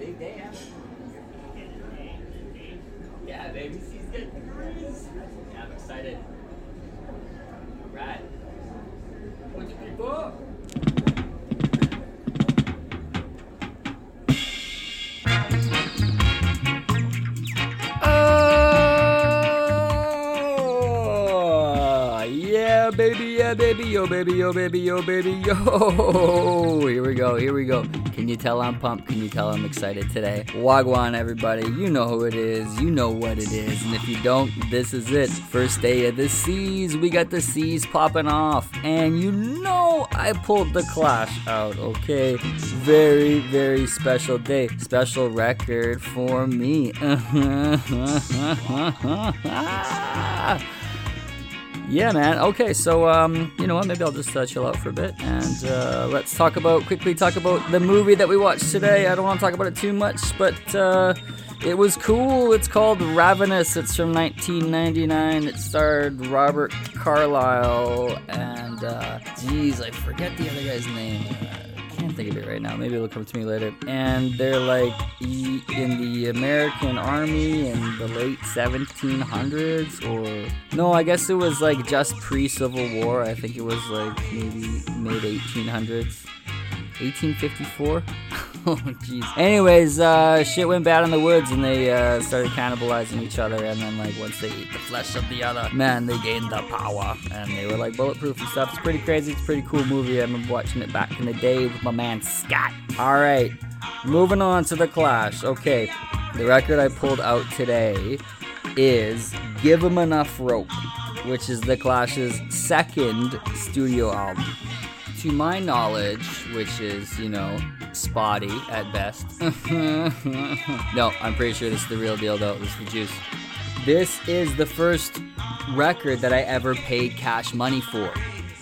big day out. Yeah, baby, she's getting degrees. Yeah, I'm excited. All right. What's your people? Baby, yo. Here we go. Can you tell I'm pumped? Can you tell I'm excited today? Wagwan, everybody. You know who it is. You know what it is. And if you don't, this is it. First day of the C's. We got the C's popping off. And you know I pulled the Clash out, okay? Very, very special day. Special record for me. Yeah, man. Okay, so, you know what? Maybe I'll just chill out for a bit, and let's quickly talk about the movie that we watched today. I don't want to talk about it too much, but it was cool. It's called Ravenous. It's from 1999. It starred Robert Carlyle, and, I forget the other guy's name. Can't think of it right now. Maybe it'll come to me later. And they're like in the American Army in the late 1700s, or no, I guess it was like just pre-Civil War. I think it was like maybe mid 1800s, 1854. Oh, jeez. Anyways, shit went bad in the woods, and they started cannibalizing each other, and then, like, once they eat the flesh of the other, man, they gained the power, and they were, like, bulletproof and stuff. It's pretty crazy. It's a pretty cool movie. I remember watching it back in the day with my man Scott. All right, moving on to The Clash. Okay, the record I pulled out today is Give 'Em Enough Rope, which is The Clash's second studio album. To my knowledge, which is, you know, spotty at best. No, I'm pretty sure this is the real deal, though. This is the juice. This is the first record that I ever paid cash money for.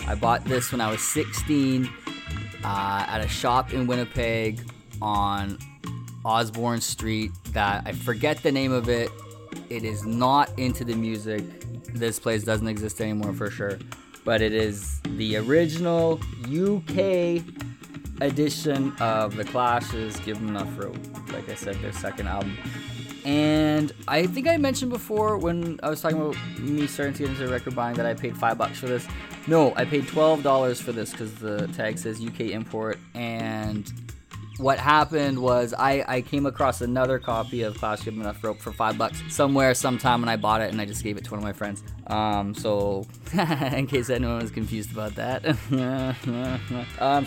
I bought this when I was 16 at a shop in Winnipeg on Osborne Street that I forget the name of it. It is not Into the Music. This place doesn't exist anymore for sure. But it is the original UK edition of The Clash's Give 'Em Enough Rope. Like I said, their second album. And I think I mentioned before when I was talking about me starting to get into record buying that I paid $5 for this. No, I paid $12 for this because the tag says UK import. And what happened was I came across another copy of Clash Give 'Em Enough Rope for $5 somewhere, sometime, and I bought it, and I just gave it to one of my friends. So, in case anyone was confused about that.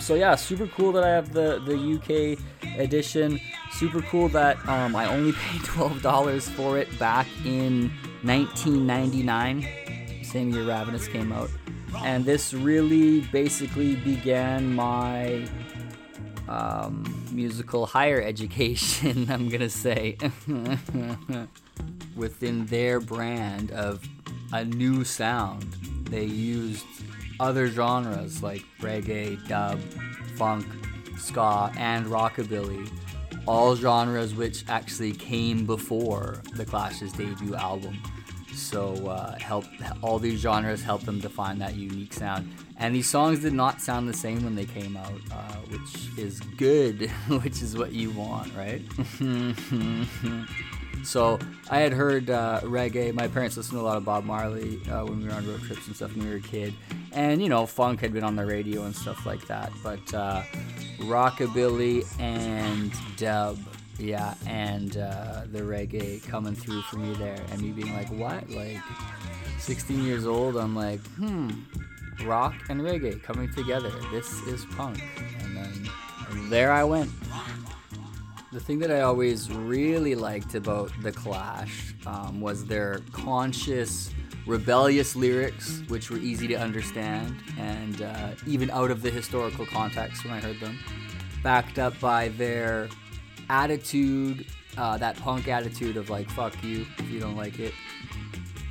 So yeah, super cool that I have the UK edition. Super cool that I only paid $12 for it back in 1999, same year Ravenous came out. And this really basically began my musical higher education, I'm gonna say, within their brand of a new sound. They used other genres like reggae, dub, funk, ska, and rockabilly, all genres which actually came before The Clash's debut album. So all these genres helped them define that unique sound. And these songs did not sound the same when they came out, which is good, which is what you want, right? So I had heard reggae. My parents listened to a lot of Bob Marley when we were on road trips and stuff when we were a kid. And, you know, funk had been on the radio and stuff like that. But rockabilly and dub. Yeah, and the reggae coming through for me there, and me being like, what? Like, 16 years old, I'm like, rock and reggae coming together. This is punk. And then there I went. The thing that I always really liked about The Clash was their conscious, rebellious lyrics, which were easy to understand, and even out of the historical context when I heard them, backed up by their attitude, that punk attitude of like, fuck you if you don't like it,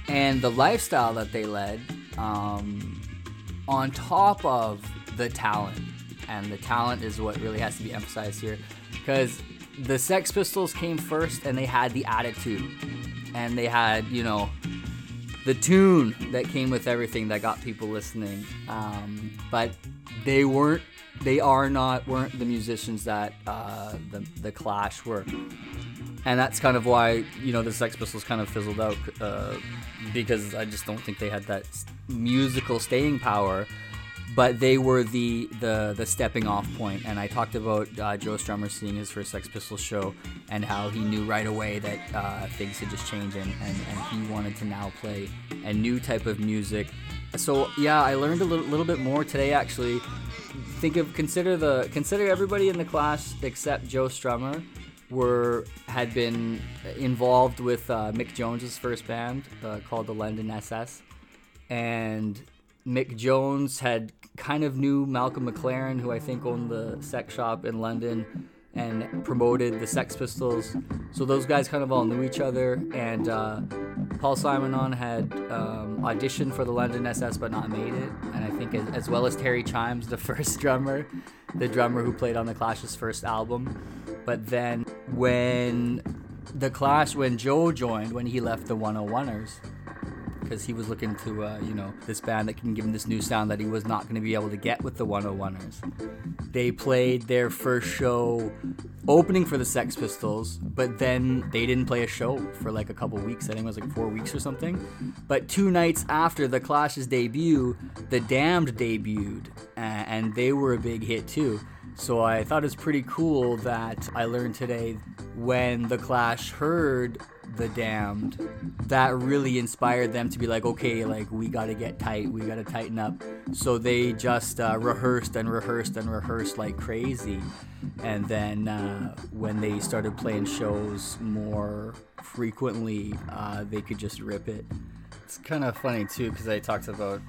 and the lifestyle that they led, on top of the talent. And the talent is what really has to be emphasized here, because the Sex Pistols came first, and they had the attitude, and they had, you know, the tune that came with everything that got people listening. But they weren't, weren't the musicians that the Clash were. And that's kind of why, you know, the Sex Pistols kind of fizzled out, because I just don't think they had that musical staying power. But they were the stepping off point. And I talked about Joe Strummer seeing his first Sex Pistols show and how he knew right away that things had just changed, and he wanted to now play a new type of music. So yeah, I learned a little bit more today actually. Consider everybody in the Clash except Joe Strummer had been involved with Mick Jones' first band called the London SS, and Mick Jones had kind of knew Malcolm McLaren, who I think owned the sex shop in London and promoted the Sex Pistols. So those guys kind of all knew each other, and Paul Simonon had auditioned for the London SS but not made it, and I think as well as Terry Chimes, the drummer who played on the Clash's first album. But then when Joe joined, when he left the 101ers, because he was looking to, this band that can give him this new sound that he was not going to be able to get with the 101ers. They played their first show opening for the Sex Pistols, but then they didn't play a show for like a couple weeks. I think it was like 4 weeks or something. But 2 nights after the Clash's debut, The Damned debuted, and they were a big hit too. So I thought it was pretty cool that I learned today, when the Clash heard The Damned, that really inspired them to be like, okay, like we gotta get tight, we gotta tighten up. So they just rehearsed and rehearsed and rehearsed like crazy, and then when they started playing shows more frequently, they could just rip it. It's kind of funny too, because I talked about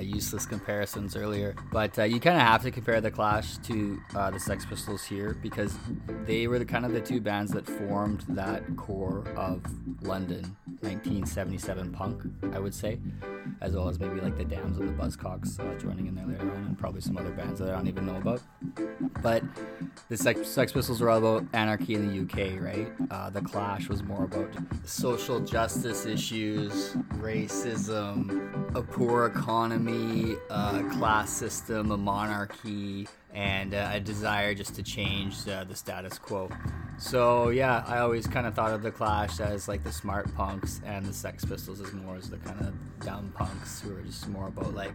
useless comparisons earlier, but you kind of have to compare the Clash to the Sex Pistols here, because they were the two bands that formed that core of London 1977 punk, I would say, as well as maybe like the Damned and the Buzzcocks joining in there later on, and probably some other bands that I don't even know about. But the Sex Pistols were all about anarchy in the UK, right? The Clash was more about social justice issues, racism, a poor economy, a class system, a monarchy, and a desire just to change the status quo. So yeah, I always kind of thought of the Clash as like the smart punks, and the Sex Pistols as more as the kind of dumb punks who are just more about like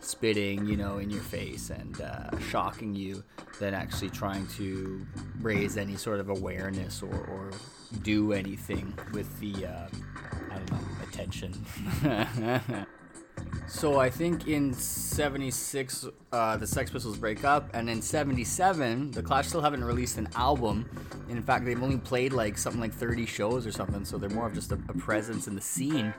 spitting, you know, in your face and shocking you, than actually trying to raise any sort of awareness or do anything with the attention. So I think in 76, the Sex Pistols break up, and in 77, the Clash still haven't released an album. In fact, they've only played like something like 30 shows or something, so they're more of just a presence in the scene.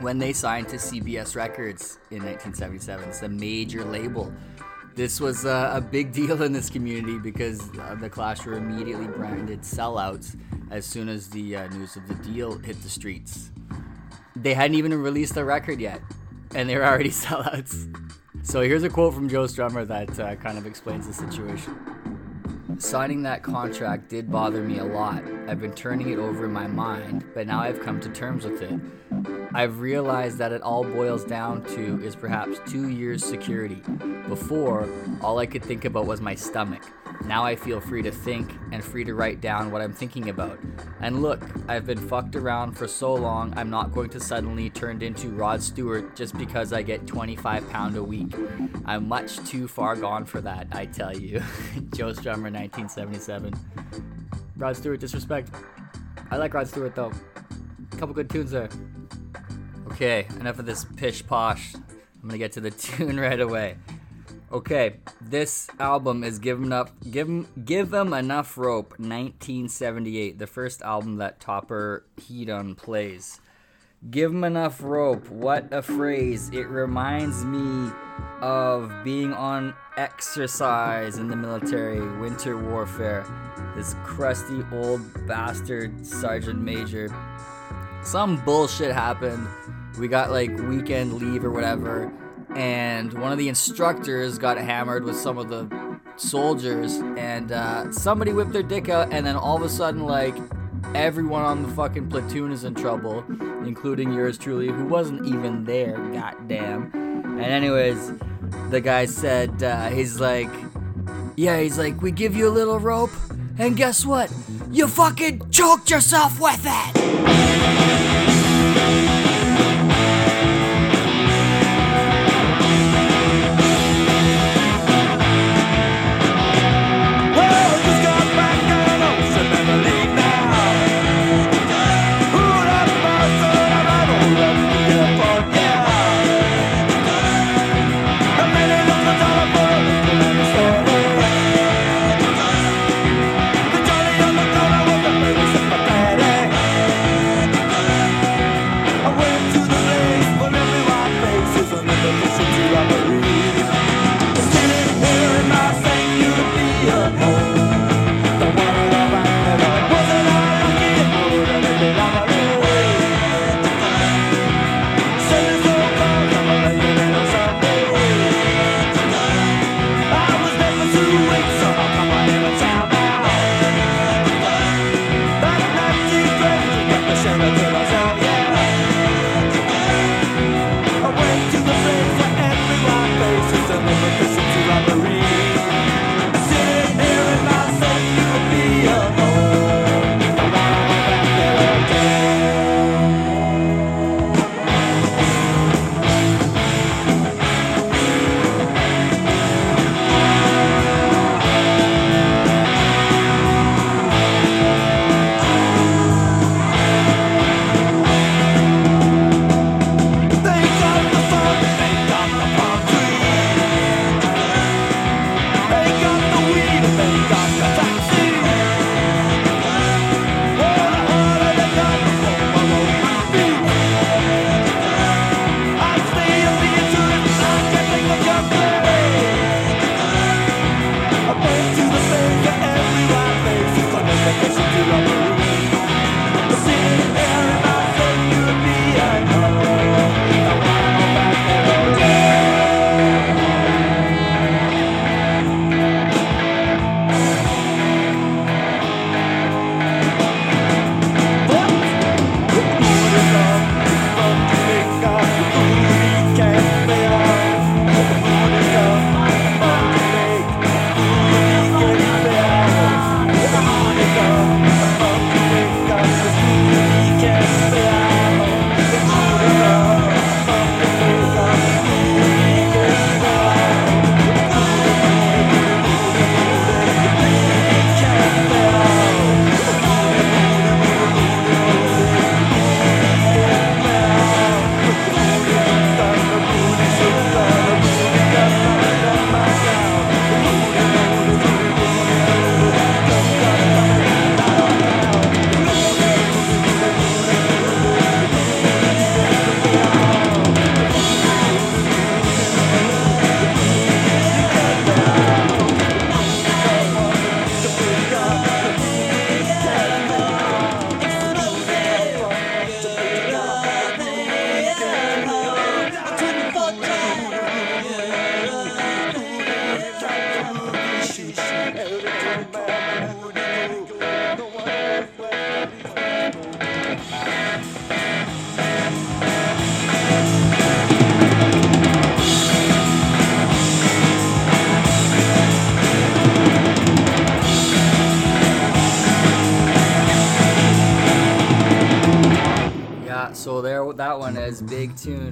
When they signed to CBS Records in 1977, it's a major label. This was a big deal in this community, because the Clash were immediately branded sellouts as soon as the news of the deal hit the streets. They hadn't even released a record yet, and they were already sellouts. So here's a quote from Joe Strummer that kind of explains the situation. "Signing that contract did bother me a lot. I've been turning it over in my mind, but now I've come to terms with it. I've realized that it all boils down to is perhaps 2 years security. Before, all I could think about was my stomach. Now I feel free to think and free to write down what I'm thinking about. And look, I've been fucked around for so long, I'm not going to suddenly turn into Rod Stewart just because I get 25 pound a week. I'm much too far gone for that, I tell you." Joe Strummer, 1977. Rod Stewart disrespect. I like Rod Stewart though. A couple good tunes there. Okay, enough of this pish posh. I'm gonna get to the tune right away. Okay, this album is Give 'Em Enough Rope, 1978, the first album that Topper Headon plays. Give 'Em Enough Rope, what a phrase. It reminds me of being on exercise in the military, winter warfare. This crusty old bastard sergeant major. Some bullshit happened. We got like weekend leave or whatever, and one of the instructors got hammered with some of the soldiers, and somebody whipped their dick out, and then all of a sudden, like, Everyone on the fucking platoon is in trouble, including yours truly, who wasn't even there, goddamn. And anyways, the guy said, he's like, we give you a little rope, and guess what? You fucking choked yourself with it!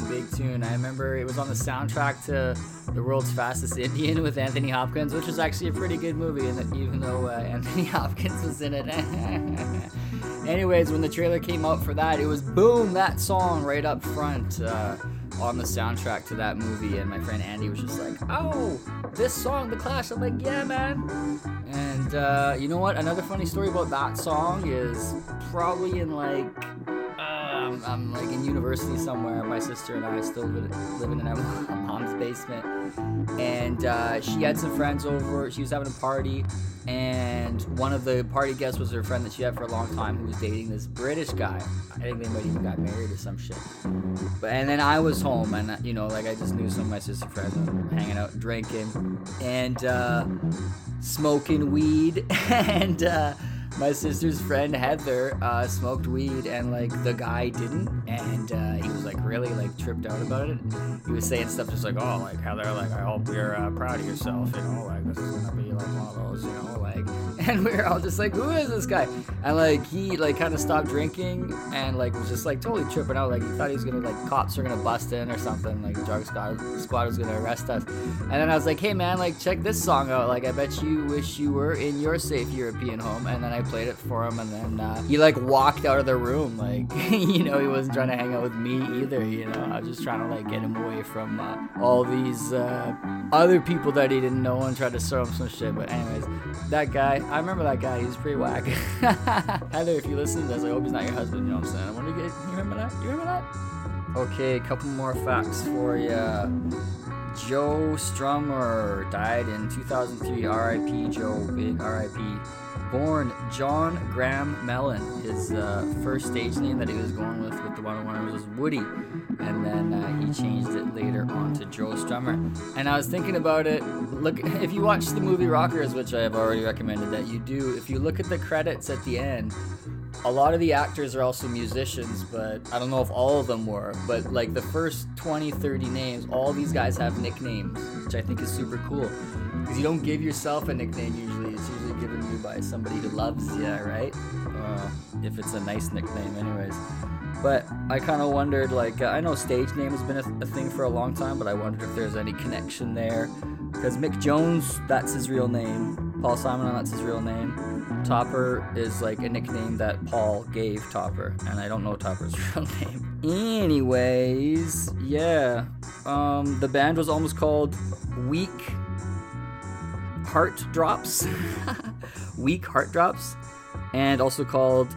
Big tune. I remember it was on the soundtrack to The World's Fastest Indian with Anthony Hopkins, which was actually a pretty good movie, and even though Anthony Hopkins was in it. Anyways, when the trailer came out for that, it was boom, that song right up front on the soundtrack to that movie, and my friend Andy was just like, oh, this song, The Clash. I'm like, yeah, man. And you know what? Another funny story about that song is probably in like... I'm like in university somewhere. My sister and I still living in our mom's basement, and she had some friends over. She was having a party, and one of the party guests was her friend that she had for a long time, who was dating this British guy. I think they might even got married or some shit. But and then I was home, and you know, like I just knew some of my sister friends hanging out, drinking, and smoking weed, and. my sister's friend Heather smoked weed, and like the guy didn't, and he was like really like tripped out about it. He was saying stuff just like, oh, like Heather, like I hope you're proud of yourself, you know, like this is gonna be like one of those, you know, like. And we were all just like, who is this guy? And like he like kind of stopped drinking and like was just like totally tripping out, like he thought he was gonna like cops are gonna bust in or something, like drug squad was gonna arrest us. And then I was like, hey man, like check this song out, like I bet you wish you were in your safe European home. And then I played it for him, and then he like walked out of the room, like you know, he wasn't trying to hang out with me either, you know. I was just trying to like get him away from all these other people that he didn't know and tried to serve him some shit. But anyways, that guy, I remember that guy, he's pretty whack. Heather, if you listen to this, I hope he's not your husband, you know what I'm saying? I wonder, you remember that? You remember that? Okay, a couple more facts for ya. Joe Strummer died in 2003. R.I.P. Joe, big R.I.P. Born John Graham Mellon. His first stage name that he was going with the 101ers was Woody, and then he changed it later on to Joe Strummer. And I was thinking about it, look, if you watch the movie Rockers, which I have already recommended that you do, if you look at the credits at the end, a lot of the actors are also musicians, but I don't know if all of them were, but like the first 20, 30 names, all these guys have nicknames, which I think is super cool, because you don't give yourself a nickname usually, it's usually given you by somebody who loves you, right? If it's a nice nickname anyways. But I kind of wondered, like, I know stage name has been a thing for a long time, but I wondered if there's any connection there, because Mick Jones, that's his real name, Paul Simonon, that's his real name. Topper is like a nickname that Paul gave Topper, and I don't know Topper's real name. Anyways, yeah, the band was almost called Weak Heart Drops, Weak Heart Drops, and also called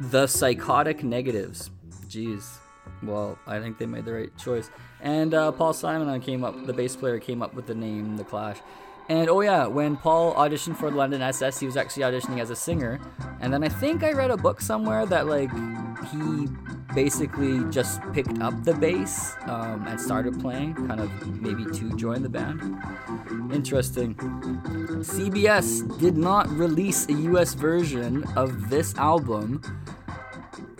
the Psychotic Negatives. Jeez. Well, I think they made the right choice. And Paul Simonon came up, the bass player came up with the name The Clash. And oh yeah, when Paul auditioned for the London SS, he was actually auditioning as a singer. And then I think I read a book somewhere that like he basically just picked up the bass and started playing, kind of maybe to join the band. Interesting. CBS did not release a US version of this album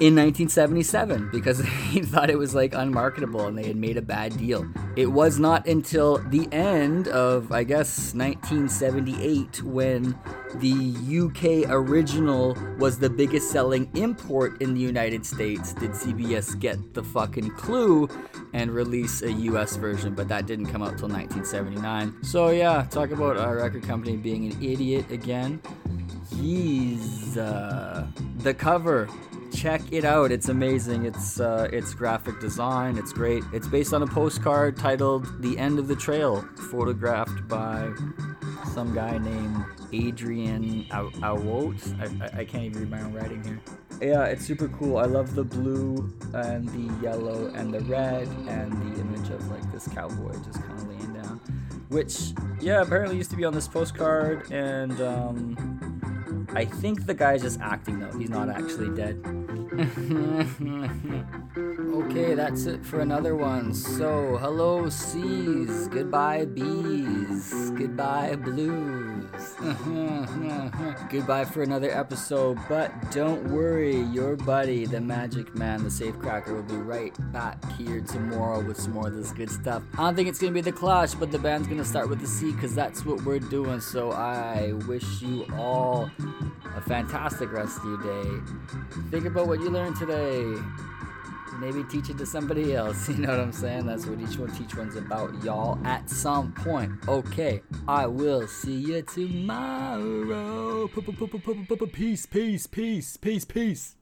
in 1977 because they thought it was like unmarketable and they had made a bad deal. It was not until the end of, I guess, 1978 when the UK original was the biggest selling import in the United States did CBS get the fucking clue and release a US version, but that didn't come out till 1979. So yeah, talk about our record company being an idiot again. Jeez. The cover, check it out, it's amazing. It's graphic design, it's great. It's based on a postcard titled The End of the Trail, photographed by some guy named Adrian Awot. I can't even read my own writing here. Yeah, it's super cool. I love the blue and the yellow and the red and the image of like this cowboy just kind of laying down, which yeah, apparently used to be on this postcard. And I think the guy's just acting though, he's not actually dead. Okay, that's it for another one. So, hello C's, goodbye B's, goodbye blues. Goodbye for another episode, but don't worry, your buddy, the Magic Man, the Safecracker, will be right back here tomorrow with some more of this good stuff. I don't think it's gonna be The Clash, but the band's gonna start with the C, because that's what we're doing. So I wish you all a fantastic rest of your day. Think about what you learned today. Maybe teach it to somebody else, you know what I'm saying? That's what each one's about, y'all, at some point. Okay, I will see you tomorrow. Peace, peace, peace, peace, peace.